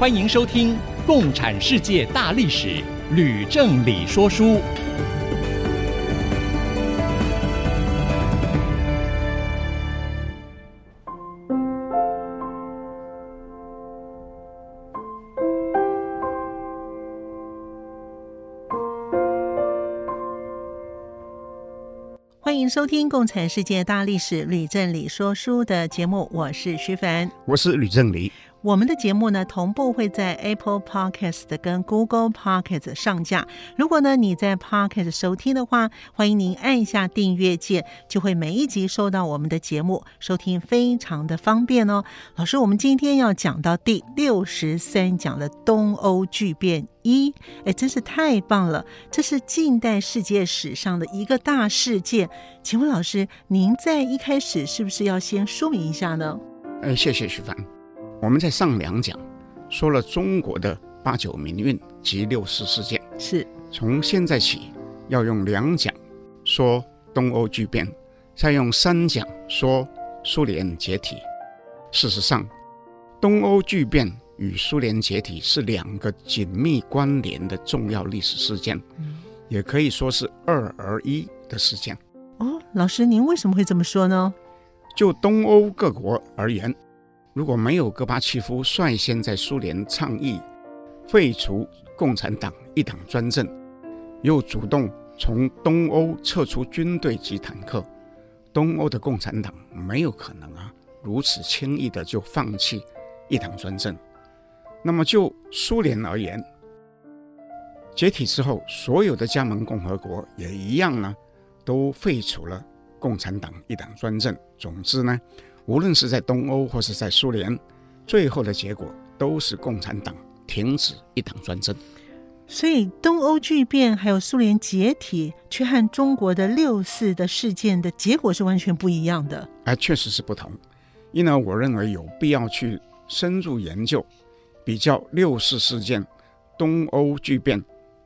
欢迎收听《共产世界大历史》，吕正理说书。欢迎收听《共产世界大历史》吕正理说书的节目，我是徐凡，我是吕正理。我们的节目呢，同步会在 Apple Podcast 跟 Google Podcast 上架。如果呢你在 Podcast 收听的话，欢迎您按一下订阅键，就会每一集收到我们的节目，收听非常的方便哦。老师，我们今天要讲到第63讲的东欧巨变1，真是太棒了！这是近代世界史上的一个大事件。请问老师，您在一开始是不是要先说明一下呢？谢谢徐凡。我们在上2讲说了中国的89民运及64事件，是从现在起要用2讲说东欧巨变，再用3讲说苏联解体。事实上，东欧巨变与苏联解体是2个紧密关联的重要历史事件，也可以说是2而1的事件。哦，老师，您为什么会这么说呢？就东欧各国而言，如果没有戈巴契夫率先在苏联倡议废除共产党一党专政，又主动从东欧撤出军队及坦克，东欧的共产党没有可能如此轻易的就放弃一党专政。那么就苏联而言，解体之后所有的加盟共和国也一样呢，都废除了共产党一党专政。总之呢，无论是在东欧或是在苏联，最后的结果都是共产党停止一党专政。所以东欧巨变还有苏联解体却和中国的64的事件的结果是完全不一样的。确实是不同。因而我认为有必要去深入研究比较64事件、东欧巨变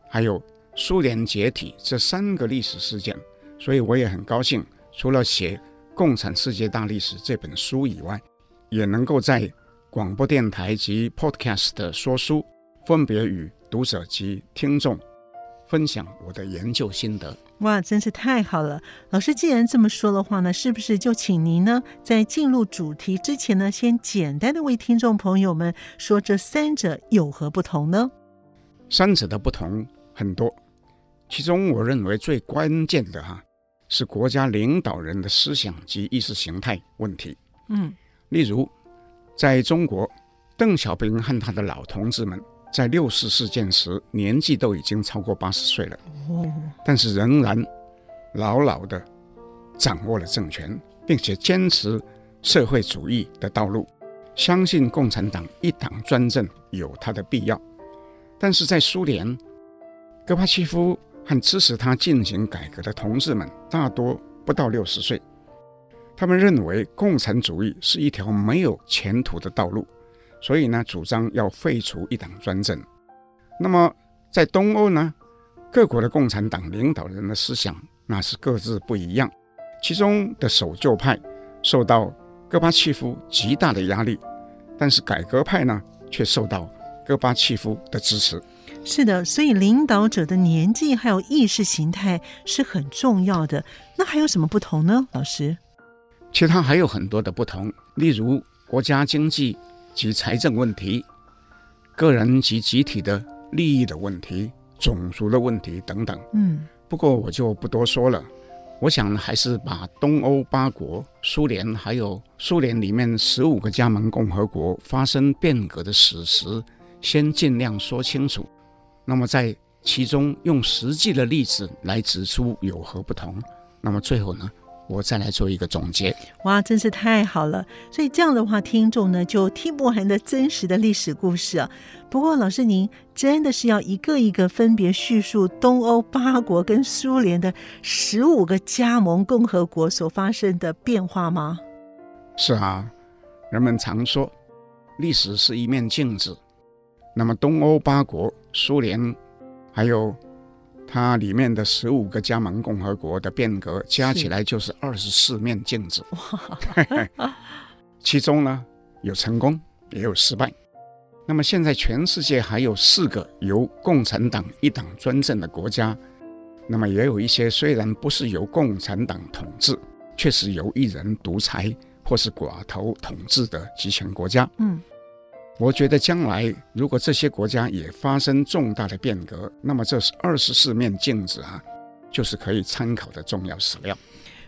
还有苏联解体这3个历史事件。所以我也很高兴，除了写《共产世界大历史》这本书以外，也能够在广播电台及 Podcast 说书，分别与读者及听众分享我的研究心得。哇，真是太好了！老师既然这么说的话呢，是不是就请您呢在进入主题之前呢，先简单的为听众朋友们说这3者有何不同呢？3者的不同很多，其中我认为最关键的是国家领导人的思想及意识形态问题。例如在中国，邓小平和他的老同志们在64事件时年纪都已经超过80岁了，但是仍然牢牢地掌握了政权，并且坚持社会主义的道路，相信共产党一党专政有它的必要。但是在苏联，戈巴契夫和支持他进行改革的同志们大多不到60岁，他们认为共产主义是一条没有前途的道路，所以呢，主张要废除一党专政。那么在东欧呢，各国的共产党领导人的思想那是各自不一样，其中的守旧派受到戈巴契夫极大的压力，但是改革派呢却受到戈巴契夫的支持。是的，所以领导者的年纪还有意识形态是很重要的。那还有什么不同呢，老师？其他还有很多的不同，例如国家经济及财政问题、个人及集体的利益的问题、种族的问题等等。不过我就不多说了，我想还是把东欧8国、苏联还有苏联里面15个加盟共和国发生变革的史实先尽量说清楚。那么在其中用实际的例子来指出有何不同，那么最后呢，我再来做一个总结。哇，真是太好了。所以这样的话，听众呢就听不完的真实的历史故事啊。不过老师您真的是要一个一个分别叙述东欧八国跟苏联的15个加盟共和国所发生的变化吗？是啊，人们常说历史是一面镜子，那么东欧八国、苏联还有它里面的15个加盟共和国的变革加起来就是24面镜子。其中呢有成功也有失败。那么现在全世界还有4个由共产党一党专政的国家，那么也有一些虽然不是由共产党统治，却是由一人独裁或是寡头统治的集权国家。我觉得将来如果这些国家也发生重大的变革，那么这24面镜子啊，就是可以参考的重要史料。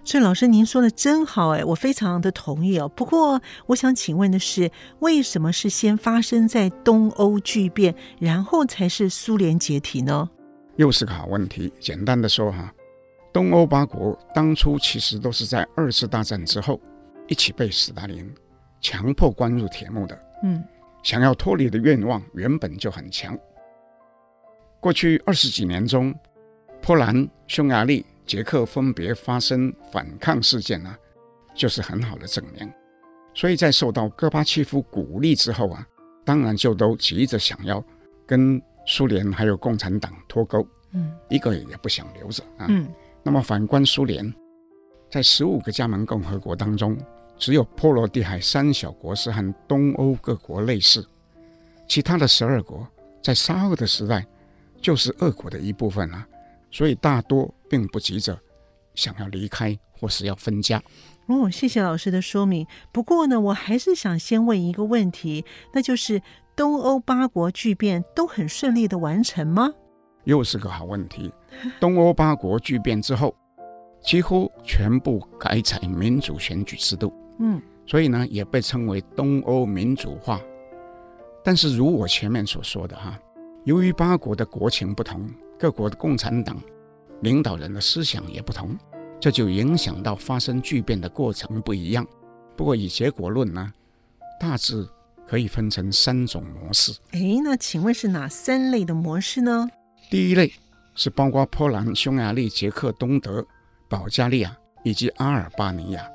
所以老师您说的真好，我非常的同意哦。不过我想请问的是，为什么是先发生在东欧巨变，然后才是苏联解体呢？又是个好问题。简单的说哈，东欧八国当初其实都是在2次大战之后一起被斯大林强迫关入铁幕的。想要脱离的愿望原本就很强。过去20几年中，波兰、匈牙利、捷克分别发生反抗事件，就是很好的证明。所以在受到戈巴契夫鼓励之后，当然就都急着想要跟苏联还有共产党脱钩，一个也不想留着。那么反观苏联，在15个加盟共和国当中，只有波罗的海3小国是和东欧各国类似，其他的12国在沙俄的时代就是俄国的一部分，所以大多并不急着想要离开或是要分家。谢谢老师的说明。不过呢，我还是想先问一个问题，那就是东欧8国巨变都很顺利的完成吗？又是个好问题。东欧8国巨变之后几乎全部改采民主选举制度，所以呢也被称为东欧民主化。但是如我前面所说的，由于8国的国情不同，各国的共产党领导人的思想也不同，这就影响到发生巨变的过程不一样。不过以结果论呢，大致可以分成3种模式。那请问是哪3类的模式呢？第一类是包括波兰、匈牙利、捷克、东德、保加利亚以及阿尔巴尼亚，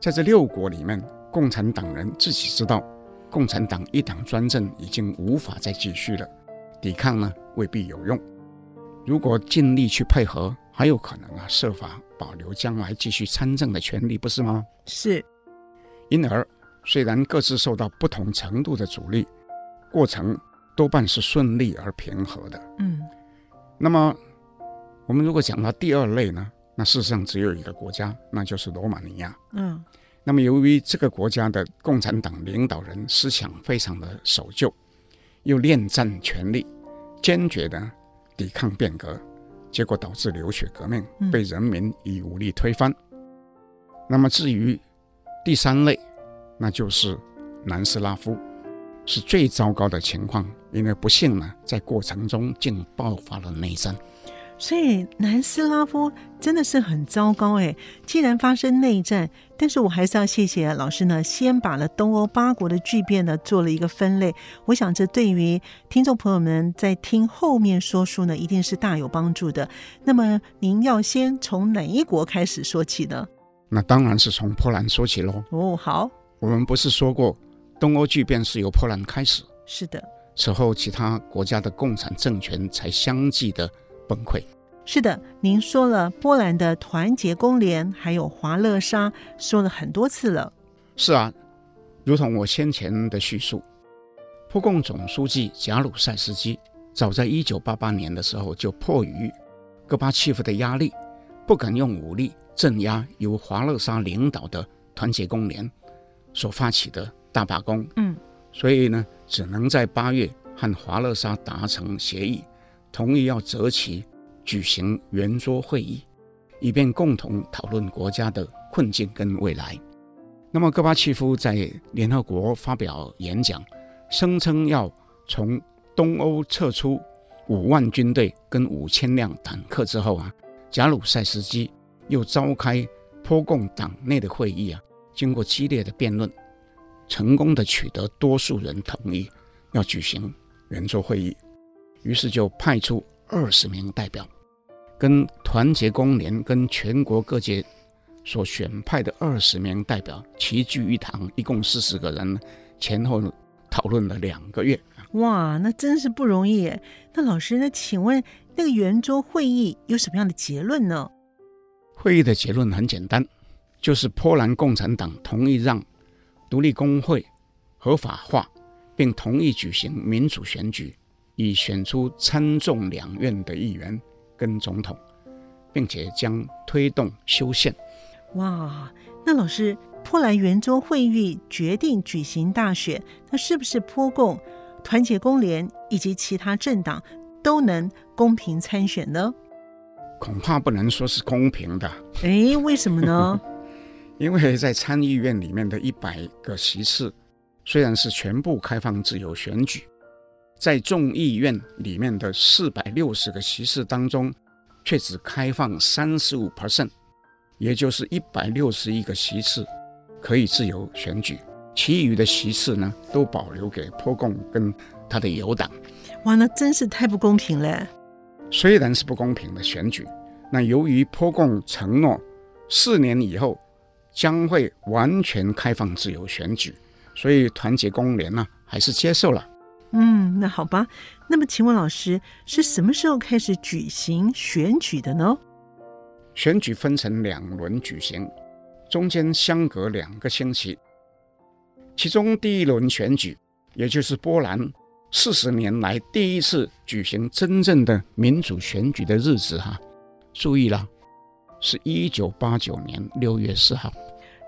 在这6国里面，共产党人自己知道共产党一党专政已经无法再继续了，抵抗呢未必有用，如果尽力去配合，还有可能设法保留将来继续参政的权利，不是吗？是。因而虽然各自受到不同程度的阻力，过程多半是顺利而平和的。那么我们如果讲到第二类呢，那事实上只有一个国家，那就是罗马尼亚。那么由于这个国家的共产党领导人思想非常的守旧，又恋战权力，坚决的抵抗变革，结果导致流血革命被人民以武力推翻。那么至于第三类，那就是南斯拉夫，是最糟糕的情况，因为不幸呢在过程中竟爆发了内战。所以南斯拉夫真的是很糟糕。既然发生内战，但是我还是要谢谢老师呢，先把了东欧8国的巨变呢做了一个分类。我想这对于听众朋友们在听后面说书呢，一定是大有帮助的。那么您要先从哪一国开始说起呢？那当然是从波兰说起咯。好。我们不是说过东欧巨变是由波兰开始？是的。此后其他国家的共产政权才相继的崩溃。是的，您说了波兰的团结工联还有华勒沙，说了很多次了。是啊，如同我先前的叙述，波共总书记贾鲁塞斯基早在1988年的时候就迫于戈巴契夫的压力，不敢用武力镇压由华勒沙领导的团结工联所发起的大罢工。所以呢，只能在8月和华勒沙达成协议，同意要择期举行圆桌会议，以便共同讨论国家的困境跟未来。那么戈巴契夫在联合国发表演讲，声称要从东欧撤出5万军队跟5000辆坦克之后，贾鲁塞斯基又召开波共党内的会议啊，经过激烈的辩论，成功的取得多数人同意要举行人座会议，于是就派出20名代表，跟团结工联跟全国各界所选派的20名代表齐聚一堂，一共40个人，前后讨论了2个月。哇，那真是不容易耶。那老师，那请问那个圆桌会议有什么样的结论呢？会议的结论很简单，就是波兰共产党同意让独立工会合法化，并同意举行民主选举，以选出参众两院的议员跟总统，并且将推动修宪。哇，那老师，波兰圆桌会议决定举行大选，那是不是波共、团结工联以及其他政党都能公平参选呢？恐怕不能说是公平的。诶，为什么呢？因为在参议院里面的100个席次虽然是全部开放自由选举，在众议院里面的460个席次当中却只开放 35%， 也就是161个席次可以自由选举，其余的席次呢都保留给波共跟他的友党。哇，那真是太不公平了。虽然是不公平的选举，那由于波共承诺4年以后将会完全开放自由选举，所以团结工联呢还是接受了。嗯，那好吧。那么请问老师，是什么时候开始举行选举的呢？选举分成2轮举行，中间相隔2个星期。其中第1轮选举，也就是波兰40年来第一次举行真正的民主选举的日子哈，注意了，是1989年6月4号。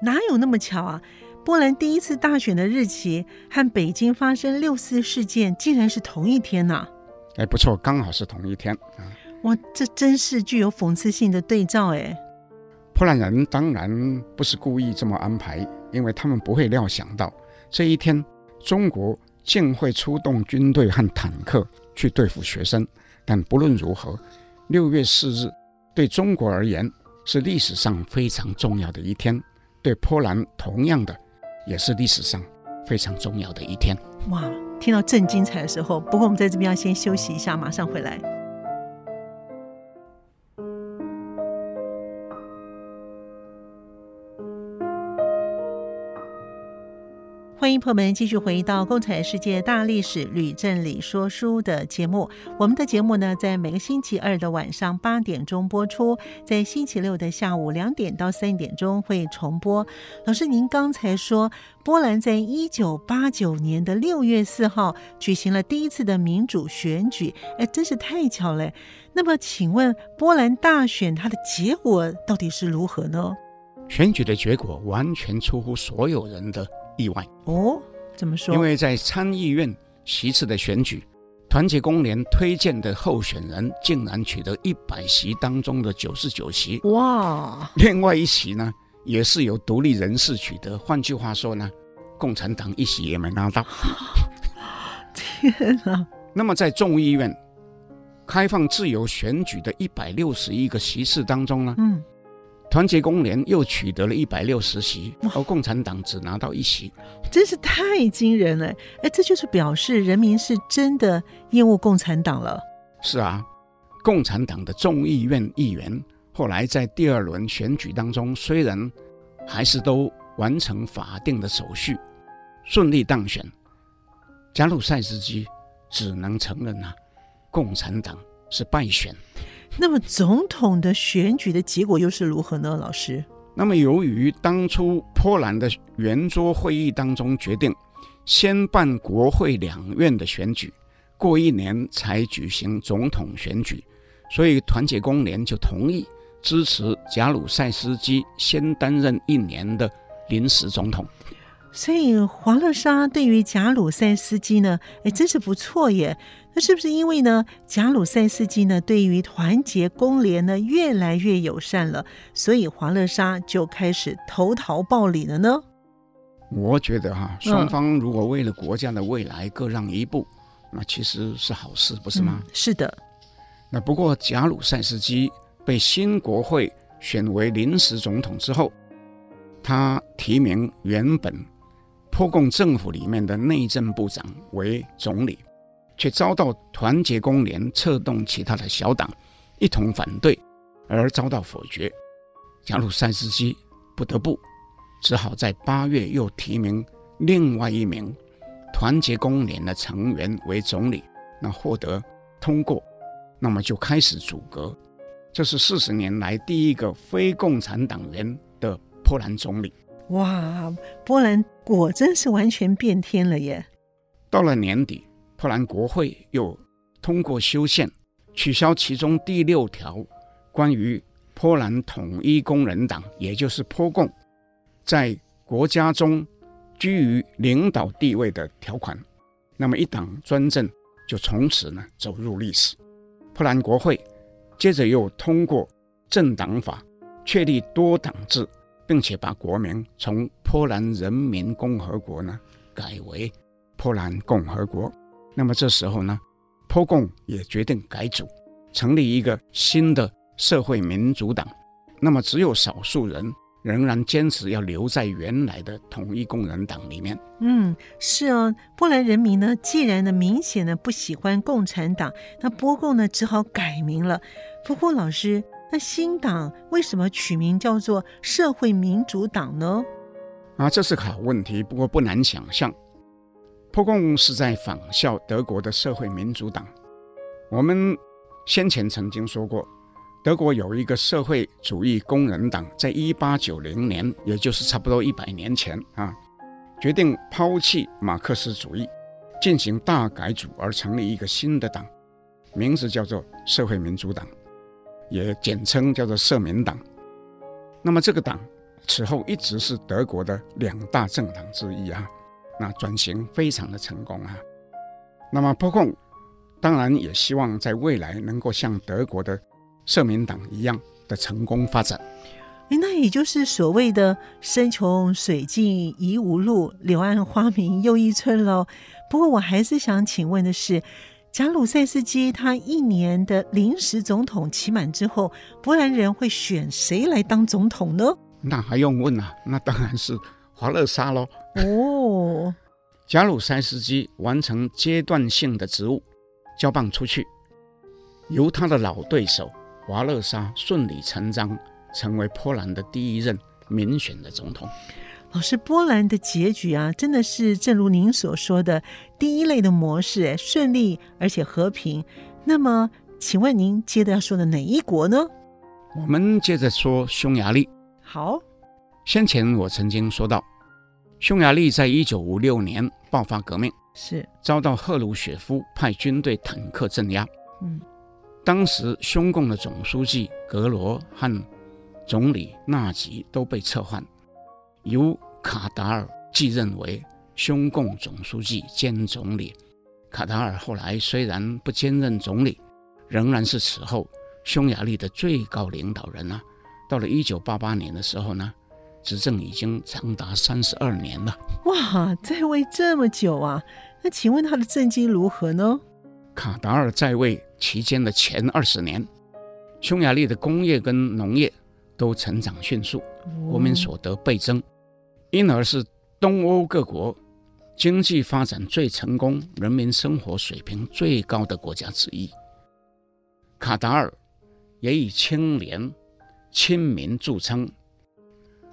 哪有那么巧啊？波兰第一次大选的日期和北京发生6·4事件竟然是同一天啊。哎，不错，刚好是同一天。哇，这真是具有讽刺性的对照哎。波兰人当然不是故意这么安排，因为他们不会料想到这一天中国竟会出动军队和坦克去对付学生。但不论如何，6月4日对中国而言是历史上非常重要的一天，对波兰同样的也是历史上非常重要的一天。哇，听到正精彩的时候，不过我们在这边要先休息一下，马上回来。欢迎朋友们继续回到共产世界大历史吕正理说书的节目。我们的节目呢，在每个星期二的晚上8点播出，在星期六的下午2点到3点会重播。老师，您刚才说波兰在1989年的6月4号举行了第一次的民主选举，真是太巧了。那么请问波兰大选它的结果到底是如何呢？选举的结果完全出乎所有人的意外。哦，怎么说？因为在参议院席次的选举，团结工联推荐的候选人竟然取得100席当中的99席。哇！另外1席呢，也是由独立人士取得。换句话说呢，共产党1席也没拿到。天啊！那么在众议院开放自由选举的161个席次当中呢，团结工联又取得了160席，而共产党只拿到1席，真是太惊人了。这就是表示人民是真的厌恶共产党了。是啊，共产党的众议院议员后来在第2轮选举当中，虽然还是都完成法定的手续，顺利当选，加鲁塞斯基只能承认共产党是败选。那么总统的选举的结果又是如何呢，老师？那么由于当初波兰的圆桌会议当中决定先办国会2院的选举，过1年才举行总统选举，所以团结工联就同意支持贾鲁塞斯基先担任1年的临时总统。所以华勒沙对于贾鲁塞斯基呢，真是不错耶。那是不是因为呢，贾鲁塞斯基呢对于团结工联呢越来越友善了，所以华勒沙就开始投桃报李了呢？我觉得双方如果为了国家的未来各让一步，那其实是好事，不是吗？是的。那不过贾鲁塞斯基被新国会选为临时总统之后，他提名原本脱共政府里面的内政部长为总理，却遭到团结工联策动其他的小党一同反对而遭到否决。假如塞斯基不得不只好在8月又提名另外一名团结工联的成员为总理，那获得通过，那么就开始组阁。这是40年来第一个非共产党员的波兰总理。哇，波兰果真是完全变天了耶。到了年底，波兰国会又通过修宪，取消其中第6条关于波兰统一工人党，也就是波共，在国家中居于领导地位的条款。那么一党专政就从此呢走入历史。波兰国会接着又通过政党法，确立多党制，并且把国名从波兰人民共和国呢改为波兰共和国。那么这时候呢，波共也决定改组，成立一个新的社会民主党。那么只有少数人仍然坚持要留在原来的统一工人党里面。是哦，波兰人民呢，既然呢明显呢不喜欢共产党，那波共呢只好改名了。不过老师，那新党为什么取名叫做社会民主党呢？这是个好问题，不过不难想象。波共是在仿效德国的社会民主党。我们先前曾经说过，德国有一个社会主义工人党，在1890年，也就是差不多100年前决定抛弃马克思主义，进行大改组而成立一个新的党，名字叫做社会民主党，也简称叫做社民党。那么这个党此后一直是德国的2大政党之一那转型非常的成功那么波共当然也希望在未来能够像德国的社民党一样的成功发展。那也就是所谓的山穷水尽疑无路，柳暗花明又一村咯。不过我还是想请问的是，贾鲁塞斯基他1年的临时总统期满之后，波兰人会选谁来当总统呢？那还用问啊，那当然是华勒沙咯。贾鲁塞斯基完成阶段性的职务，交棒出去，由他的老对手华勒沙顺理成章成为波兰的第1任民选的总统。老师，波兰的结局真的是正如您所说的第一类的模式，顺利而且和平。那么请问您接着要说的哪一国呢？我们接着说匈牙利。好，先前我曾经说到，匈牙利在1956年爆发革命，是遭到赫鲁雪夫派军队坦克镇压。当时匈共的总书记格罗和总理纳吉都被撤换，由卡达尔继任为匈共总书记兼总理。卡达尔后来虽然不兼任总理，仍然是此后匈牙利的最高领导人到了1988年的时候呢，执政已经长达32年了。哇，在位这么久那请问他的政绩如何呢？卡达尔在位期间的前20年，匈牙利的工业跟农业都成长迅速，国民所得倍增，因而是东欧各国经济发展最成功、人民生活水平最高的国家之一。卡达尔也以清廉、亲民著称。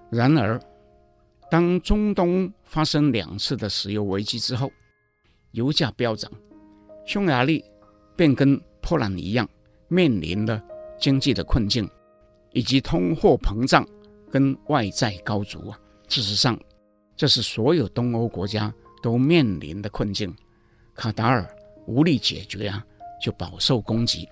然而，当中东发生2次的石油危机之后，油价飙涨，匈牙利便跟波兰一样面临了经济的困境，以及通货膨胀跟外债高筑事实上，这是所有东欧国家都面临的困境。卡达尔无力解决就饱受攻击。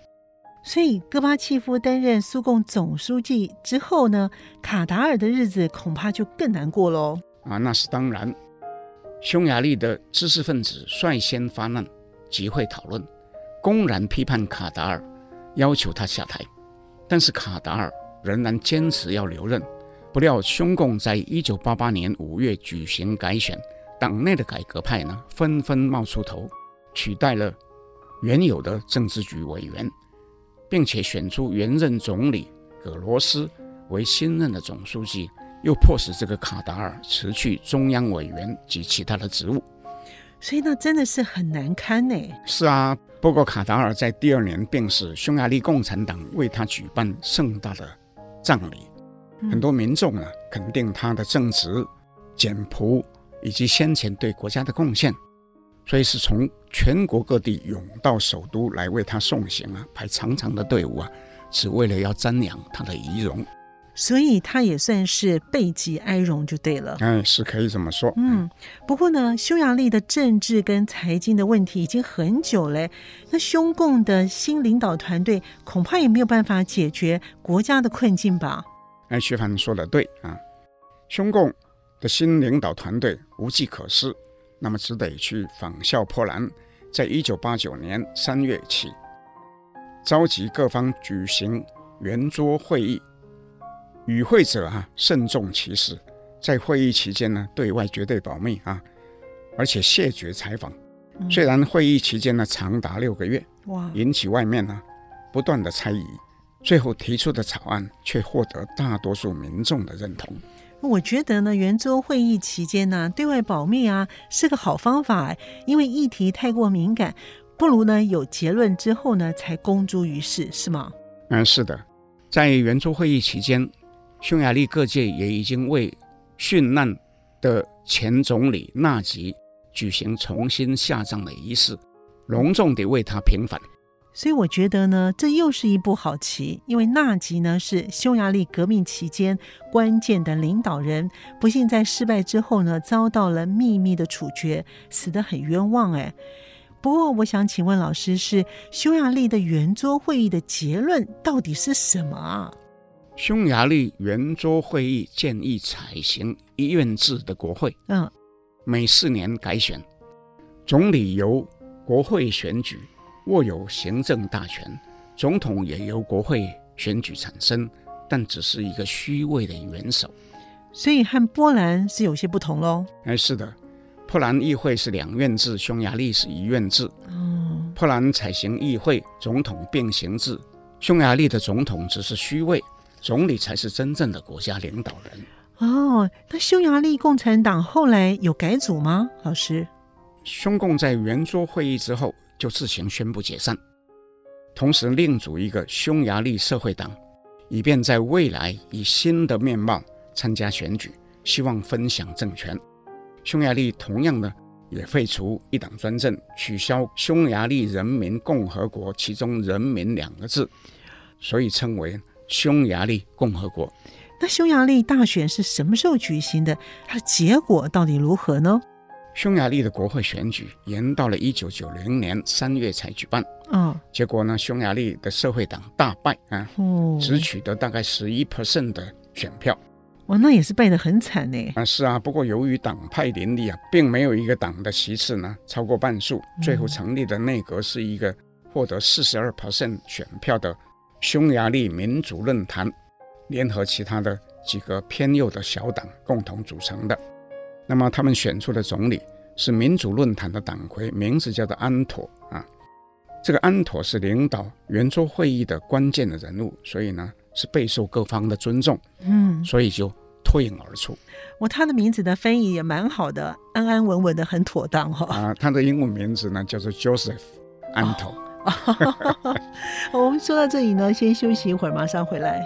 所以戈巴契夫担任苏共总书记之后呢，卡达尔的日子恐怕就更难过咯。那是当然。匈牙利的知识分子率先发难，集会讨论，公然批判卡达尔，要求他下台。但是卡达尔仍然坚持要留任。不料匈共在1988年5月举行改选，党内的改革派呢纷纷冒出头，取代了原有的政治局委员，并且选出原任总理葛罗斯为新任的总书记，又迫使这个卡达尔辞去中央委员及其他的职务。所以那真的是很难堪呢。是啊，不过卡达尔在第二年便使匈牙利共产党为他举办盛大的葬礼，很多民众呢肯定他的正直、简朴以及先前对国家的贡献，所以是从全国各地涌到首都来为他送行啊，排长长的队伍啊，只为了要瞻仰他的遗容。所以他也算是备极哀荣就对了。是可以这么说。不过呢，匈牙利的政治跟财经的问题已经很久了，那匈共的新领导团队恐怕也没有办法解决国家的困境吧。徐凡说的对啊，匈共的新领导团队无计可施，那么只得去仿效波兰，在1989年3月起召集各方举行圆桌会议，与会者慎重其事，在会议期间呢，对外绝对保密而且谢绝采访。虽然会议期间呢长达6个月，引起外面呢不断的猜疑，最后提出的草案却获得大多数民众的认同。我觉得呢，圆桌会议期间呢，对外保密是个好方法，因为议题太过敏感，不如呢有结论之后呢才公诸于世，是吗？是的，在圆桌会议期间，匈牙利各界也已经为殉难的前总理纳吉举行重新下葬的仪式，隆重地为他平反。所以我觉得呢，这又是一步好棋，因为纳吉呢是匈牙利革命期间关键的领导人，不幸在失败之后呢遭到了秘密的处决，死得很冤枉。不过我想请问老师，是匈牙利的圆桌会议的结论到底是什么？匈牙利圆桌会议建议采行议院制的国会，每4年改选，总理由国会选举，握有行政大权，总统也由国会选举产生，但只是一个虚位的元首。所以和波兰是有些不同咯。是的，波兰议会是2院制，匈牙利是1院制。波兰采行议会总统并行制，匈牙利的总统只是虚位，总理才是真正的国家领导人。那匈牙利共产党后来有改组吗，老师？匈共在圆桌会议之后就自行宣布解散，同时另组一个匈牙利社会党，以便在未来以新的面貌参加选举，希望分享政权。匈牙利同样呢也废除一党专政，取消匈牙利人民共和国其中人民2个字，所以称为匈牙利共和国。那匈牙利大选是什么时候举行的？它的结果到底如何呢？匈牙利的国会选举延到了1990年3月才举办，结果呢匈牙利的社会党大败，只取得大概 11% 的选票。那也是败得很惨耶。是啊，不过由于党派林立，并没有一个党的席次呢超过半数，最后成立的内阁是一个获得 42% 选票的匈牙利民主论坛，联合其他的几个偏右的小党共同组成的。那么他们选出的总理是民主论坛的党魁，名字叫做安妥。这个安妥是领导圆桌会议的关键的人物，所以呢是备受各方的尊重，所以就脱颖而出。他的名字的翻译也蛮好的，安安稳稳的，很妥当他的英文名字呢叫做 Joseph 安妥。我们说到这里呢，先休息一会儿，马上回来。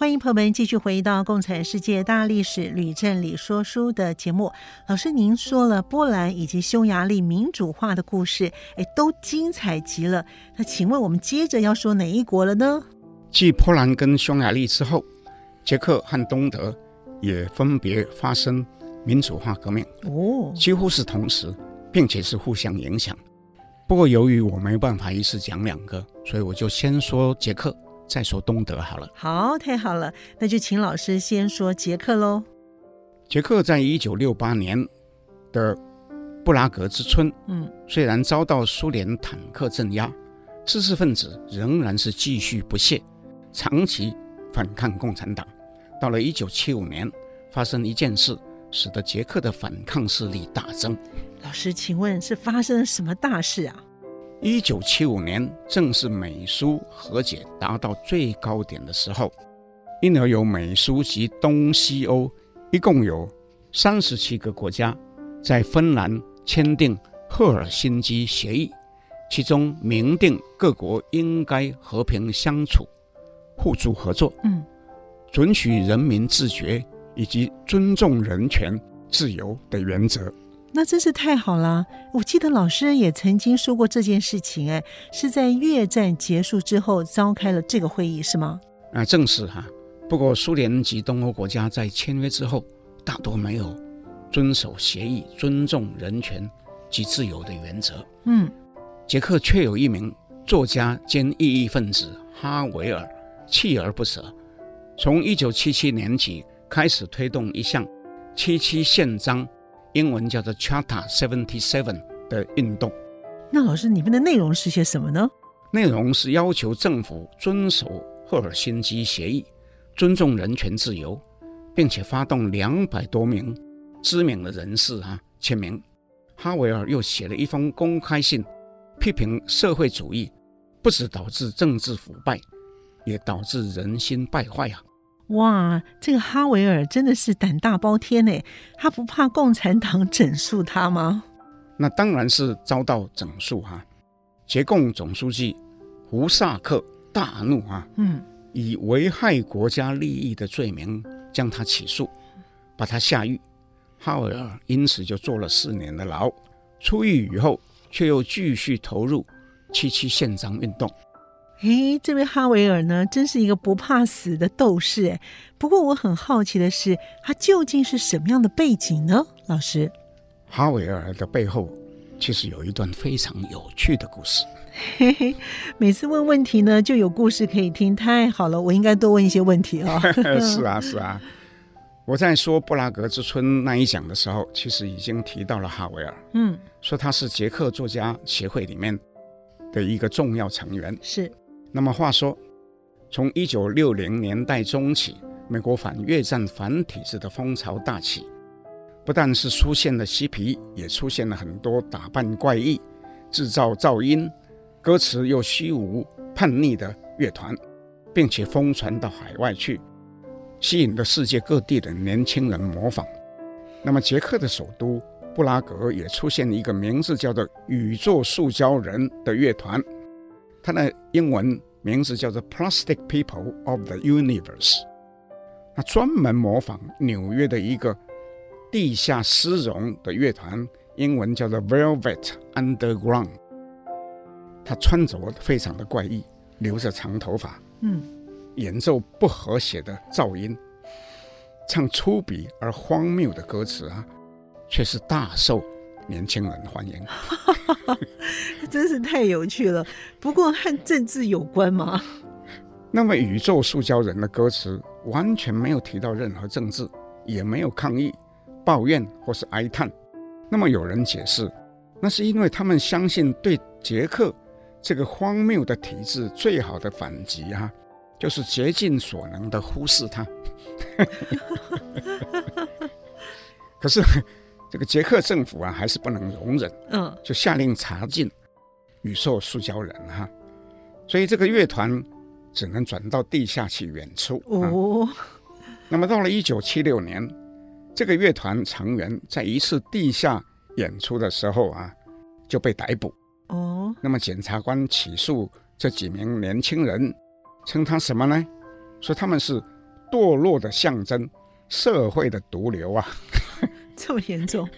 欢迎朋友们继续回到《共产世界大历史吕振理说书》的节目。老师，您说了波兰以及匈牙利民主化的故事，都精彩极了。那请问我们接着要说哪一国了呢？继波兰跟匈牙利之后，捷克和东德也分别发生民主化革命，几乎是同时，并且是互相影响。不过由于我没办法一次讲2个，所以我就先说捷克再说东德好了。好，太好了，那就请老师先说捷克咯。捷克在1968年的布拉格之春，虽然遭到苏联坦克镇压，知识分子仍然是继续不懈，长期反抗共产党。到了1975年，发生一件事，使得捷克的反抗势力大增。老师，请问是发生了什么大事啊？1975年正是美苏和解达到最高点的时候，因而有美苏及东西欧一共有37个国家在芬兰签订赫尔辛基协议，其中明定各国应该和平相处，互助合作，准许人民自决以及尊重人权自由的原则。那真是太好了，我记得老师也曾经说过这件事情，是在越战结束之后召开了这个会议，是吗？正是。不过苏联及东欧国家在签约之后大多没有遵守协议尊重人权及自由的原则。捷克却有一名作家兼异议分子哈维尔锲而不舍，从1977年起开始推动一项77宪章，英文叫做 Charter 77的运动。那老师，里面的内容是些什么呢？内容是要求政府遵守赫尔辛基协议，尊重人权自由，并且发动200多名知名的人士签名。哈维尔又写了一封公开信，批评社会主义不只导致政治腐败，也导致人心败坏。哇，这个哈维尔真的是胆大包天耶，他不怕共产党整肃他吗？那当然是遭到整肃。捷共总书记胡萨克大怒，以危害国家利益的罪名将他起诉，把他下狱。哈维尔因此就坐了4年的牢，出狱以后却又继续投入77宪章运动。这位哈维尔呢，真是一个不怕死的斗士。不过我很好奇的是，他究竟是什么样的背景呢？老师，哈维尔的背后其实有一段非常有趣的故事。每次问问题呢，就有故事可以听，太好了，我应该多问一些问题。是啊，我在说布拉格之春那一讲的时候，其实已经提到了哈维尔，说他是捷克作家协会里面的一个重要成员。是。那么话说，从1960年代中期，美国反越战反体制的风潮大起，不但是出现了嬉皮，也出现了很多打扮怪异、制造噪音、歌词又虚无叛逆的乐团，并且疯传到海外去，吸引了世界各地的年轻人模仿。那么捷克的首都布拉格也出现了一个名字叫做宇宙塑胶人的乐团，它的英文名字叫做 Plastic People of the Universe， 它专门模仿纽约的一个地下丝绒的乐团，英文叫做 Velvet Underground。 它穿着非常的怪异，留着长头发，演奏不和谐的噪音，唱粗鄙而荒谬的歌词，却是大受年轻人欢迎。真是太有趣了。不过和政治有关吗？那么宇宙塑胶人的歌词完全没有提到任何政治，也没有抗议抱怨或是哀叹。那么有人解释，那是因为他们相信对捷克这个荒谬的体制最好的反击，就是竭尽所能的忽视它。可是这个捷克政府，还是不能容忍，就下令查禁宇宙塑胶人。所以这个乐团只能转到地下去演出。那么到了1976年，这个乐团成员在一次地下演出的时候，就被逮捕。那么检察官起诉这几名年轻人，称他什么呢？说他们是堕落的象征，社会的毒瘤。这么严重。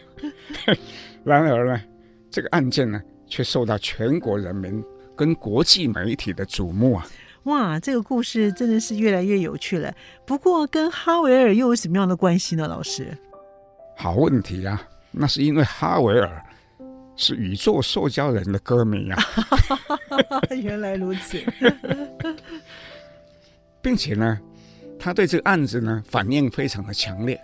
然而呢，这个案件呢，却受到全国人民跟国际媒体的瞩目。哇，这个故事真的是越来越有趣了。不过跟哈维尔又有什么样的关系呢？老师，好问题啊。那是因为哈维尔是宇宙塑胶人的歌迷啊。原来如此。并且呢，他对这个案子呢反应非常的强烈。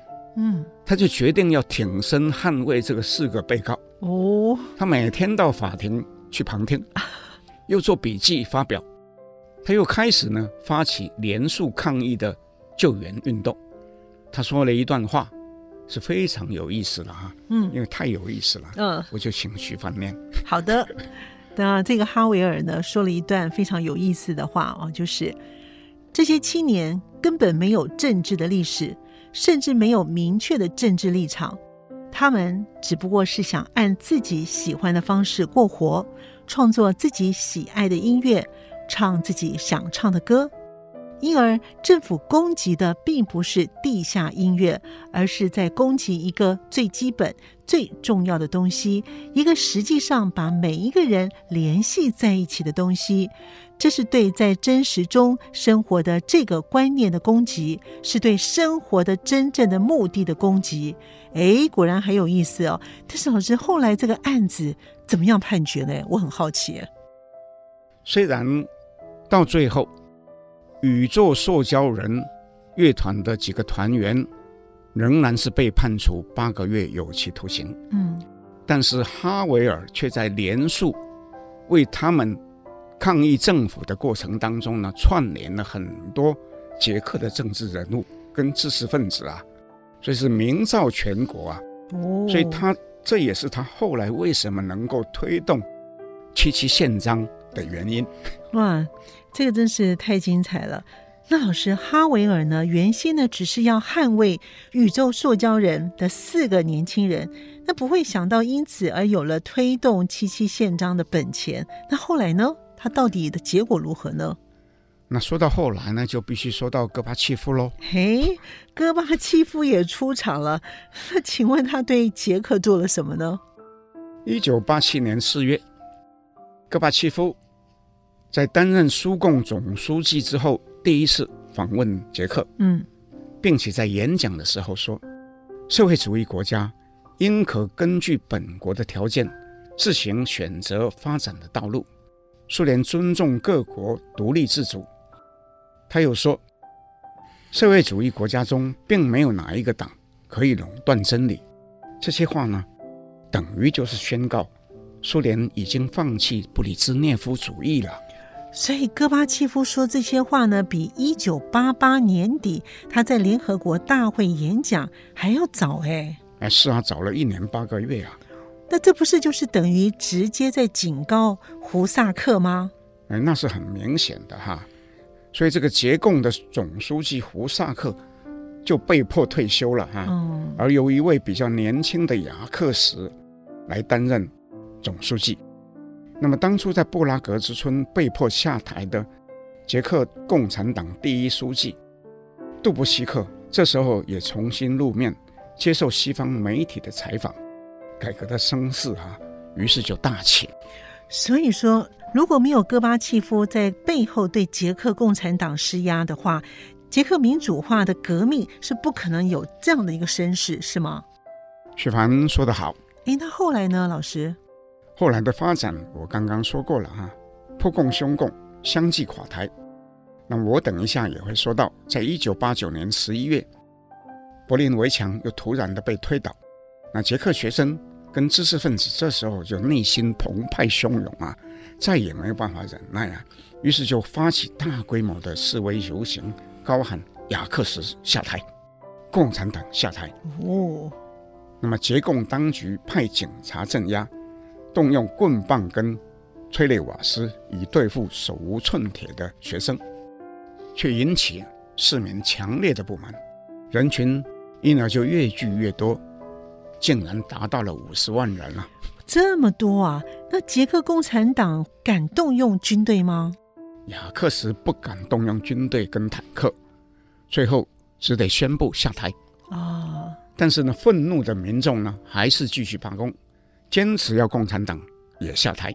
他就决定要挺身捍卫这个4个被告。他每天到法庭去旁听，又做笔记发表。他又开始呢发起连署抗议的救援运动。他说了一段话，是非常有意思的哈，因为太有意思了，我就请徐帆念。好的，那这个哈维尔呢说了一段非常有意思的话，就是这些7年根本没有政治的历史，甚至没有明确的政治立场，他们只不过是想按自己喜欢的方式过活，创作自己喜爱的音乐，唱自己想唱的歌。因而政府攻击的并不是地下音乐，而是在攻击一个最基本最重要的东西，一个实际上把每一个人联系在一起的东西。这是对在真实中生活的这个观念的攻击，是对生活的真正的目的的攻击。果然很有意思哦。但是老师，后来这个案子怎么样判决呢？我很好奇。虽然到最后宇宙塑胶人乐团的几个团员仍然是被判处8个月有期徒刑，但是哈维尔却在连署为他们抗议政府的过程当中呢，串联了很多捷克的政治人物跟知识分子啊，所以是名噪全国啊。所以这也是他后来为什么能够推动77宪章的原因。哇，这个真是太精彩了。那老师，哈维尔呢原先呢只是要捍卫宇宙塑胶人的4个年轻人，那不会想到因此而有了推动77宪章的本钱。那后来呢，他到底的结果如何呢？那说到后来呢，就必须说到戈巴契夫咯。戈巴契夫也出场了。那请问他对捷克做了什么呢？1987年4月，戈巴契夫在担任苏共总书记之后第一次访问捷克，并且在演讲的时候说，社会主义国家应可根据本国的条件自行选择发展的道路，苏联尊重各国独立自主。他又说，社会主义国家中并没有哪一个党可以垄断真理。这些话呢，等于就是宣告苏联已经放弃布里兹涅夫主义了。所以戈巴契夫说这些话呢，比1988年底他在联合国大会演讲还要早。是啊，早了1年8个月啊。那这不是就是等于直接在警告胡萨克吗？那是很明显的哈。所以这个捷共的总书记胡萨克就被迫退休了哈，而由一位比较年轻的雅克什来担任总书记。那么当初在布拉格之春被迫下台的捷克共产党第一书记杜布西克，这时候也重新露面，接受西方媒体的采访，改革的声势于是就大起。所以说，如果没有戈巴契夫在背后对捷克共产党施压的话，捷克民主化的革命是不可能有这样的一个声势，是吗？许凡说得好。那后来呢，老师？后来的发展我刚刚说过了哈，破共凶共相继垮台。那我等一下也会说到，在1989年11月，柏林围墙又突然的被推倒。那捷克学生跟知识分子这时候就内心澎湃汹涌啊，再也没有办法忍耐啊，于是就发起大规模的示威游行，高喊雅克什下台，共产党下台。那么捷共当局派警察镇压，动用棍棒跟催泪瓦斯以对付手无寸铁的学生，却引起市民强烈的不满，人群因而就越聚越多，竟然达到了50万人了。这么多啊！那捷克共产党敢动用军队吗？雅克什不敢动用军队跟坦克，最后只得宣布下台。但是呢，愤怒的民众呢还是继续罢工，坚持要共产党也下台。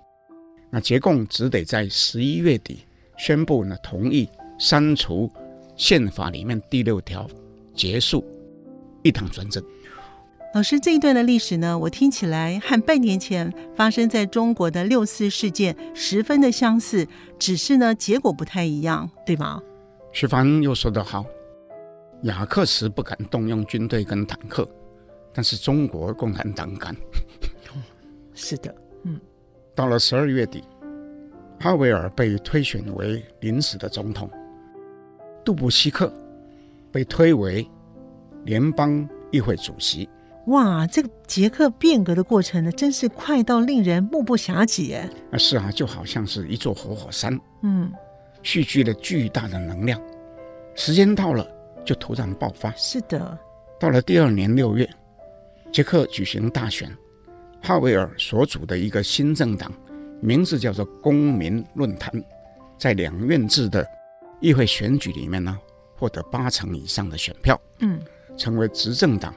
那捷共只得在11月底宣布呢，同意删除宪法里面第6条，结束一党专政。老师，这一段的历史呢，我听起来和半年前发生在中国的6四事件十分的相似，只是呢结果不太一样，对吗？徐凡又说得好，雅克什不敢动用军队跟坦克，但是中国共产党敢。是的，到了12月底，哈维尔被推选为临时的总统，杜布西克被推为联邦议会主席。哇，这个捷克变革的过程呢，真是快到令人目不暇接。是啊，就好像是一座活火山，蓄聚了巨大的能量，时间到了就突然爆发。是的，到了第二年6月，捷克举行大选，哈维尔所属的一个新政党，名字叫做公民论坛，在两院制的议会选举里面呢，获得80%以上的选票，成为执政党。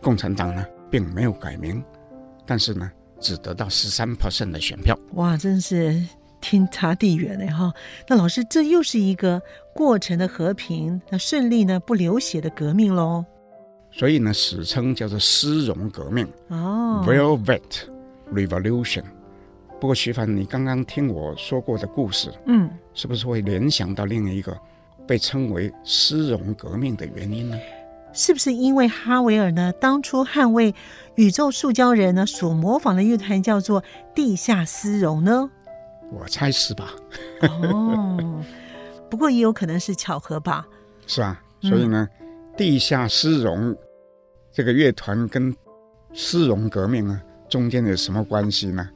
共产党呢并没有改名，但是呢只得到 13% 的选票。哇，真是天差地远耶。那老师，这又是一个过程的和平，那顺利呢不流血的革命咯。所以呢史称叫做丝绒革命，Velvet Revolution。 不过徐凡，你刚刚听我说过的故事，是不是会联想到另一个被称为丝绒革命的原因呢？是不是因为哈维尔呢当初捍卫宇宙塑胶人呢所模仿的乐团叫做地下丝绒呢？我猜是吧。不过也有可能是巧合吧。是啊，所以呢地下丝绒这个乐团跟丝绒革命呢中间有什么关系呢？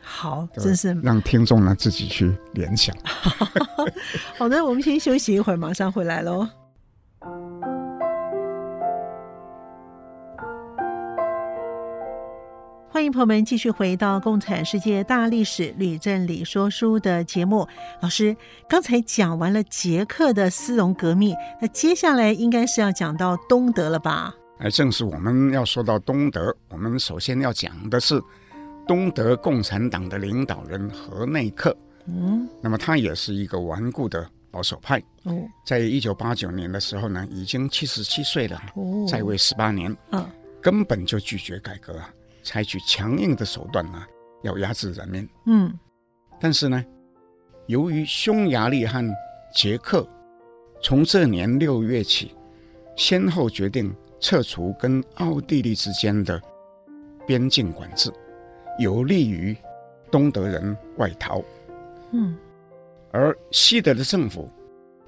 好，真是让听众呢自己去联想。好的，我们先休息一会儿，马上回来咯。欢迎朋友们继续回到共产世界大历史吕正理说书的节目。老师，刚才讲完了捷克的丝绒革命，那接下来应该是要讲到东德了吧？正是，我们要说到东德，我们首先要讲的是东德共产党的领导人何内克。那么他也是一个顽固的保守派，在1989年的时候呢已经77岁了，在位18年，根本就拒绝改革，采取强硬的手段呢，要压制人民。但是呢，由于匈牙利和捷克从这年6月起，先后决定撤除跟奥地利之间的边境管制，有利于东德人外逃。而西德的政府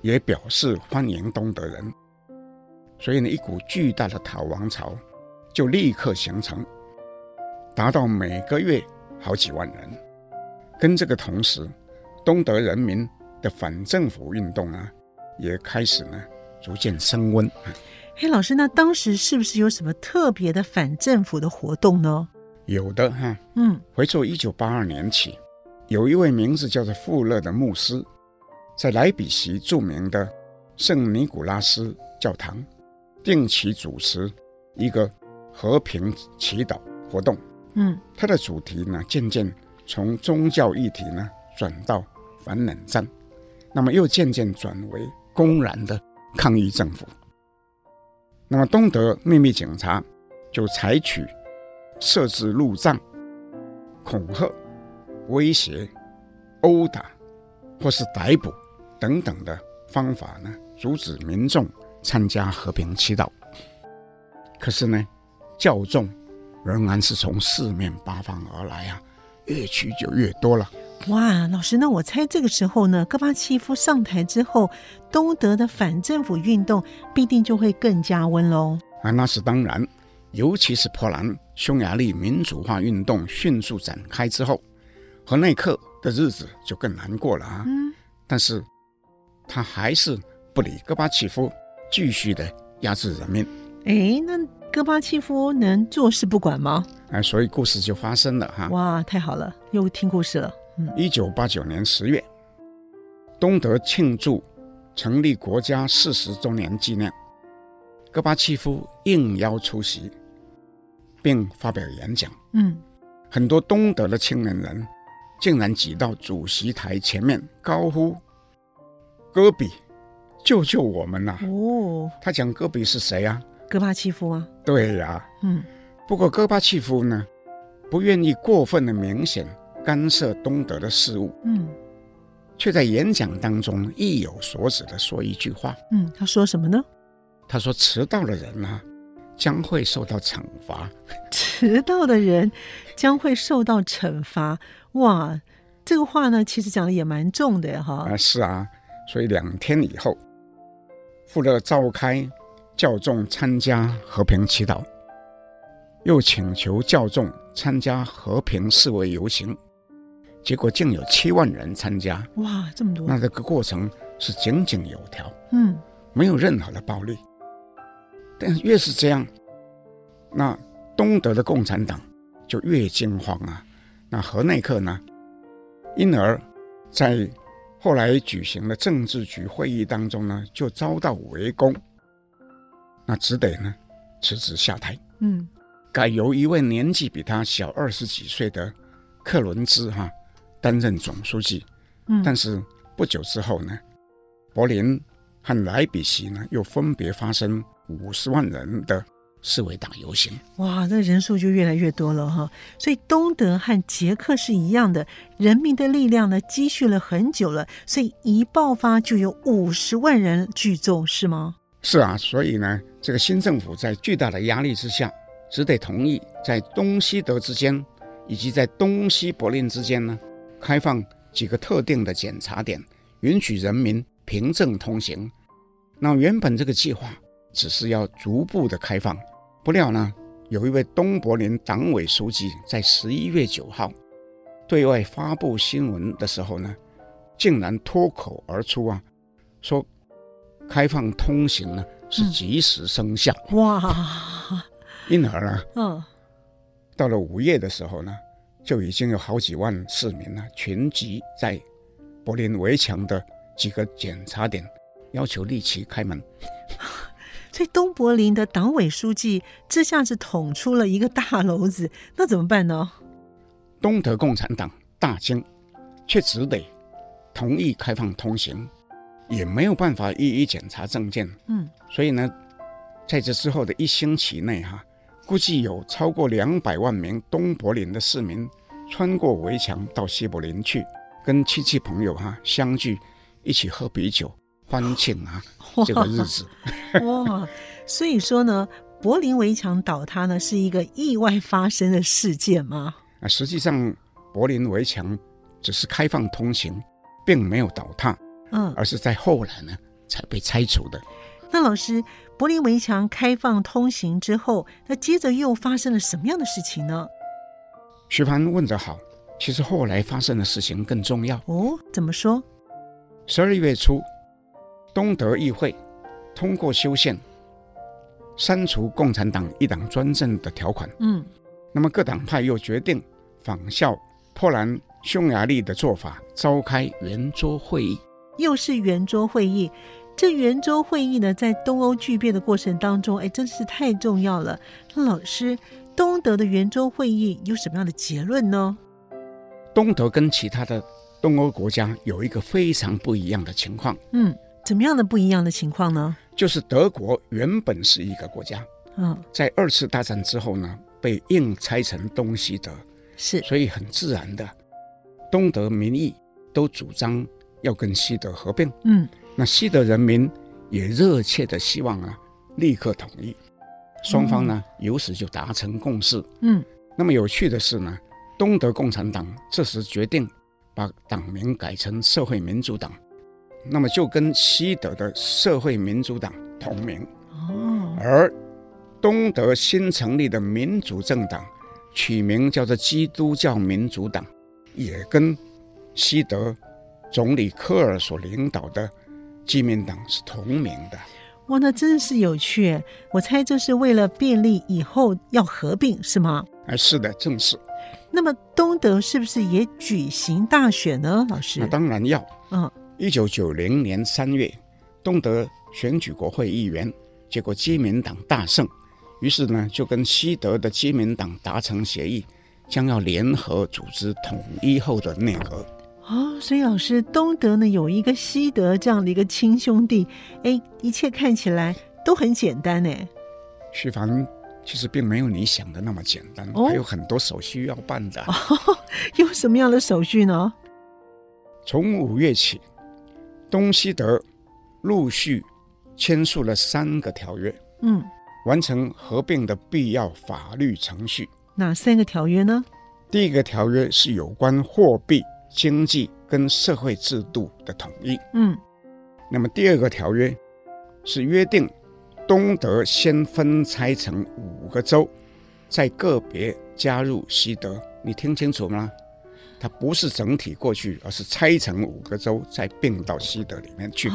也表示欢迎东德人，所以呢，一股巨大的逃亡潮就立刻形成。达到每个月好几万人。跟这个同时，东德人民的反政府运动啊，也开始呢逐渐升温。老师，那当时是不是有什么特别的反政府的活动呢？有的哈，回溯1982年起，有一位名字叫做富勒的牧师，在莱比锡著名的圣尼古拉斯教堂定期主持一个和平祈祷活动。它的主题呢渐渐从宗教议题呢转到反冷战，那么又渐渐转为公然的抗议政府。那么东德秘密警察就采取设置路障、恐吓、威胁、殴打或是逮捕等等的方法呢阻止民众参加和平祈祷。可是呢教众仍然是从四面八方而来啊，越去就越多了。哇，老师，那我猜这个时候呢，戈巴契夫上台之后，东德的反政府运动必定就会更加温喽。那是当然，尤其是波兰、匈牙利民主化运动迅速展开之后，和内克的日子就更难过了啊。但是他还是不理戈巴契夫，继续的压制人民。那戈巴契夫能坐视不管吗？所以故事就发生了哈。哇，太好了，又听故事了。1989年10月，东德庆祝成立国家40周年纪念，戈巴契夫应邀出席并发表演讲。很多东德的青年人竟然挤到主席台前面高呼戈比救救我们啊。他讲戈比是谁啊？戈巴契夫啊。对啊。不过戈巴契夫呢不愿意过分的明显干涉东德的事务，却在演讲当中意有所指的说一句话。他说什么呢？他说迟到的人啊将会受到惩罚。迟到的人将会受到惩罚。哇，这个话呢其实讲的也蛮重的哈。是啊，所以2天以后，富勒召开教众参加和平祈祷，又请求教众参加和平示威游行，结果竟有7万人参加。哇，这么多！那这个过程是井井有条，没有任何的暴力。但越是这样，那东德的共产党就越惊慌啊。那何内克呢，因而在后来举行的政治局会议当中呢，就遭到围攻，那只得呢辞职下台，改由一位年纪比他小20几岁的克伦兹担任总书记。但是不久之后呢，柏林和莱比锡呢又分别发生50万人的示威党游行。哇，这人数就越来越多了哈！所以东德和捷克是一样的，人民的力量呢积蓄了很久了，所以一爆发就有50万人聚众，是吗？是啊，所以呢，这个新政府在巨大的压力之下，只得同意在东西德之间以及在东西柏林之间呢，开放几个特定的检查点，允许人民凭证通行。那原本这个计划只是要逐步的开放，不料呢，有一位东柏林党委书记在11月9号对外发布新闻的时候呢，竟然脱口而出啊，说开放通行呢是即时生效。哇！因而呢，到了5月的时候呢，就已经有好几万市民呢群集在柏林围墙的几个检查点，要求立即开门。所以东柏林的党委书记这下子捅出了一个大娄子，那怎么办呢？东德共产党大惊，却只得同意开放通行，也没有办法一一检查证件。所以呢，在这之后的1星期内估计有超过200万名东柏林的市民穿过围墙到西柏林去，跟亲戚朋友相聚，一起喝啤酒欢庆这个日子。哇，所以说呢，柏林围墙倒塌呢是一个意外发生的事件吗？实际上柏林围墙只是开放通行，并没有倒塌，而是在后来呢才被拆除的。那老师，柏林围墙开放通行之后，那接着又发生了什么样的事情呢？徐凡问得好，其实后来发生的事情更重要。哦，怎么说？12月初，东德议会通过修宪，删除共产党一党专政的条款。那么各党派又决定仿效波兰、匈牙利的做法，召开圆桌会议。又是圆桌会议。这圆桌会议呢，在东欧巨变的过程当中，真是太重要了。那老师，东德的圆桌会议有什么样的结论呢？东德跟其他的东欧国家有一个非常不一样的情况。怎么样的不一样的情况呢？就是德国原本是一个国家，在2次大战之后呢，被硬拆成东西德，是，所以很自然的，东德民意都主张要跟西德合并。那西德人民也热切的希望立刻统一，双方呢由此就达成共识。那么有趣的是呢，东德共产党这时决定把党名改成社会民主党，那么就跟西德的社会民主党同名。而东德新成立的民主政党取名叫做基督教民主党，也跟西德总理科尔所领导的基民党是同名的。哇，那真是有趣。我猜这是为了便利以后要合并，是吗？是的，正是。那么东德是不是也举行大选呢，老师？当然要。1990年3月，东德选举国会议员，结果基民党大胜，于是呢就跟西德的基民党达成协议，将要联合组织统一后的内阁。所以老师，东德呢有一个西德这样的一个亲兄弟，一切看起来都很简单。徐凡，其实并没有你想的那么简单，还有很多手续要办的。有什么样的手续呢？从5月起，东西德陆续签署了3个条约，完成合并的必要法律程序。哪3个条约呢？第1个条约是有关货币、经济跟社会制度的统一。那么第2个条约是约定东德先分拆成5个州，再个别加入西德。你听清楚吗？它不是整体过去，而是拆成5个州，再并到西德里面去。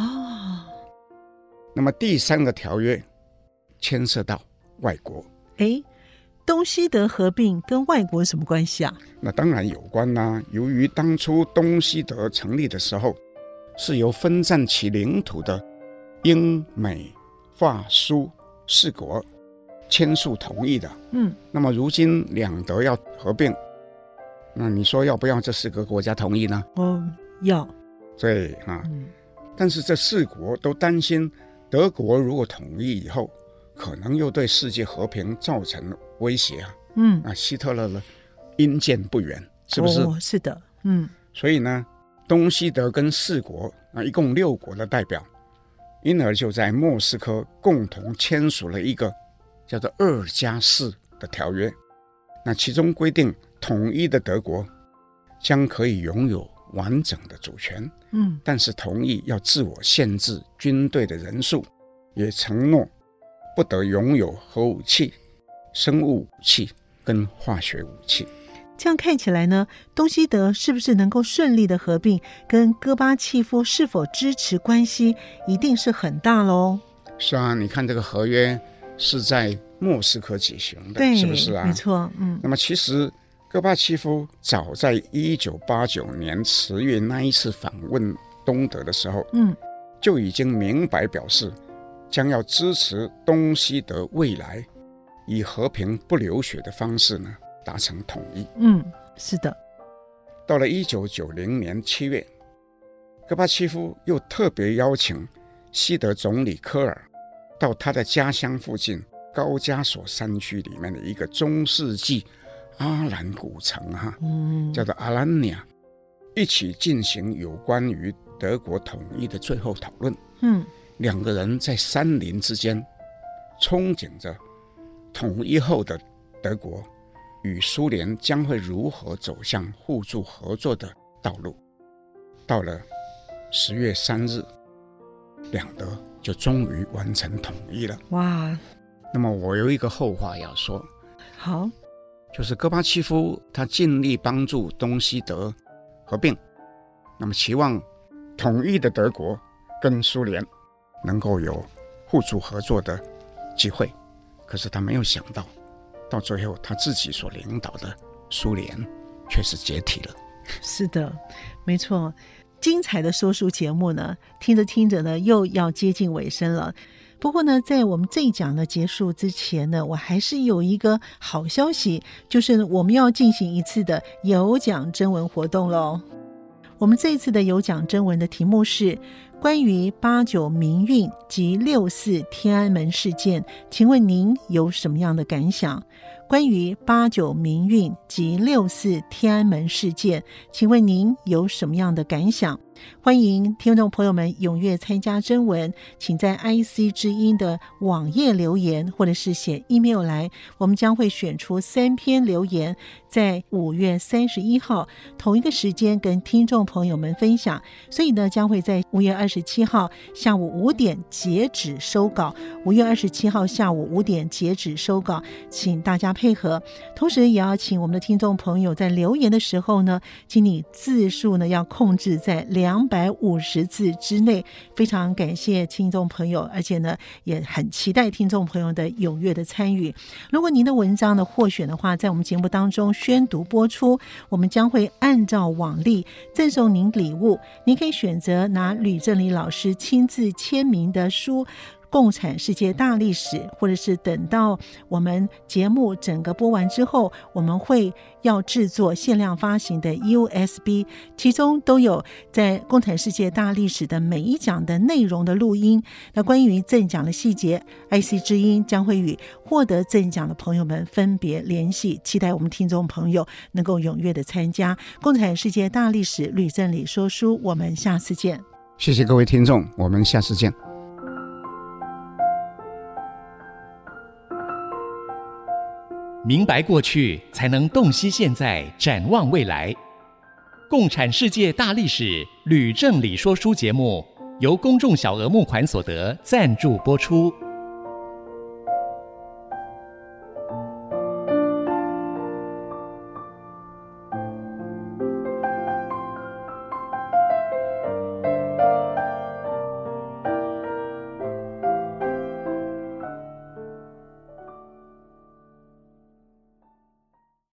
那么第3个条约牵涉到外国。东西德合并跟外国什么关系啊？那当然有关啦、由于当初东西德成立的时候，是由分占其领土的英美法苏4国签署同意的。那么如今两德要合并，那你说要不要这4个国家同意呢？要。对啊。但是这4国都担心德国如果统一以后，可能又对世界和平造成威胁啊。希特勒呢，阴间不远，是不是？是的。所以呢，东西德跟4国一共6国的代表，因而就在莫斯科共同签署了一个叫做2+4的条约。那其中规定，统一的德国将可以拥有完整的主权，但是同意要自我限制军队的人数，也承诺不得拥有核武器、生物武器跟化学武器。这样看起来呢，东西德是不是能够顺利的合并，跟戈巴契夫是否支持关系一定是很大咯。是啊，你看这个合约是在莫斯科举行的，是不是啊？没错。那么其实戈巴契夫早在1989年10月那一次访问东德的时候，就已经明白表示将要支持东西德未来以和平不流血的方式呢达成统一。是的。到了1990年7月，戈巴契夫又特别邀请西德总理科尔到他的家乡附近高加索山区里面的一个中世纪阿兰古城叫做阿兰尼亚，一起进行有关于德国统一的最后讨论。2个人在山林之间憧憬着统一后的德国与苏联将会如何走向互助合作的道路。到了10月3日，两德就终于完成统一了。哇！那么我有一个后话要说。好，就是戈巴契夫他尽力帮助东西德合并，那么期望统一的德国跟苏联能够有互助合作的机会。可是他没有想到，到最后他自己所领导的苏联却是解体了。是的，没错。精彩的说书节目呢，听着听着呢又要接近尾声了。不过呢，在我们这一讲呢结束之前呢，我还是有一个好消息，就是我们要进行一次的有奖征文活动咯。我们这一次的有奖征文的题目是关于89民运及64天安门事件，请问您有什么样的感想？关于89民运及64天安门事件，请问您有什么样的感想？欢迎听众朋友们踊跃参加征文，请在 IC 之音的网页留言，或者是写 email 来，我们将会选出3篇留言，在5月31号同一个时间跟听众朋友们分享。所以呢，将会在5月27号下午5点截止收稿，5月27号下午5点截止收稿，请大家配合。同时也要请我们的听众朋友在留言的时候呢，请你字数呢要控制在250字之内。非常感谢听众朋友，而且呢也很期待听众朋友的踊跃的参与。如果您的文章呢获选的话，在我们节目当中宣读播出，我们将会按照往例赠送您礼物。您可以选择拿吕正理老师亲自签名的书共产世界大历史，或者是等到我们节目整个播完之后，我们会要制作限量发行的 USB， 其中都有在共产世界大历史的每一讲的内容的录音。那关于赠奖的细节， IC 之音将会与获得赠奖的朋友们分别联系，期待我们听众朋友能够踊跃的参加。共产世界大历史，吕正理说书，我们下次见。谢谢各位听众，我们下次见。明白过去，才能洞悉现在，展望未来。共产世界大历史，吕正理说书节目，由公众小额募款所得赞助播出。